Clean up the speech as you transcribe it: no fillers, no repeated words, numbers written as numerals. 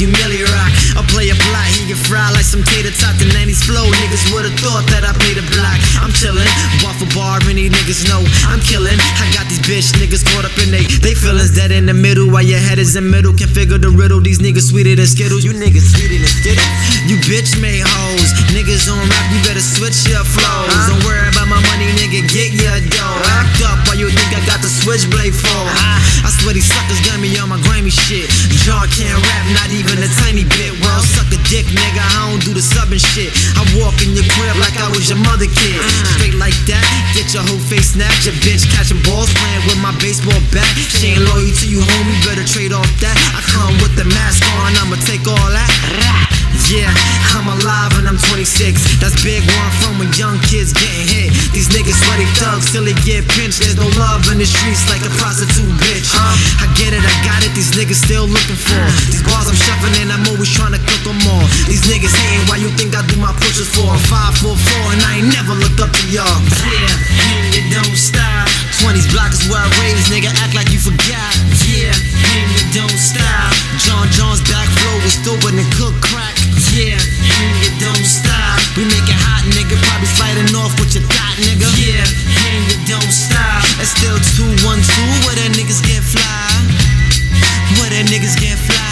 you merely rock. I'll play a block, he get fried like some tater tot. The 90s flow, niggas would've thought that I played a block. I'm chillin', bar for bar, many niggas know I'm killin'. I got these bitch niggas caught up in they feelings dead in the middle while your head is in middle. Can't figure the riddle, these niggas sweeter than Skittles. You niggas sweeter than Skittles. You bitch made hoes, niggas on rap, you better switch your flows. Don't worry about my money, nigga, get your dough. Act up while you think I got the switchblade for. I swear these suckers got me on my grimy shit. John can't rap, not even a tiny bit. Well, suck a dick, nigga, I don't do the subbing shit. I walk in your crib like I was your mother kid. Straight like that, get your whole face snapped. Your bitch catching balls, playing with my baseball bat. She ain't loyal to you, homie, better trade off that. I come with the mask on, I'ma take all that. Yeah, I'm alive and I'm 26. That's big one from when young kids getting hit. These niggas sweaty thugs till they get pinched. There's no love in the streets like a prostitute bitch. I get it, I got it, these niggas still looking for. These bars I'm shuffling and I'm always trying to cook them all. These niggas hating, why you think I do my pushes for? I'm 5'4", and I ain't never looked up to y'all. Yeah, and you don't stop. 20s block is where I raise, nigga, act like you forgot. Yeah, and you don't stop. John John's back flow is stupid and cook crack. Yeah, and you don't stop. We make it hot, nigga, probably sliding off with your thot, nigga. Yeah, and you don't stop. It's still 212, where them niggas get fly. Where them niggas get fly.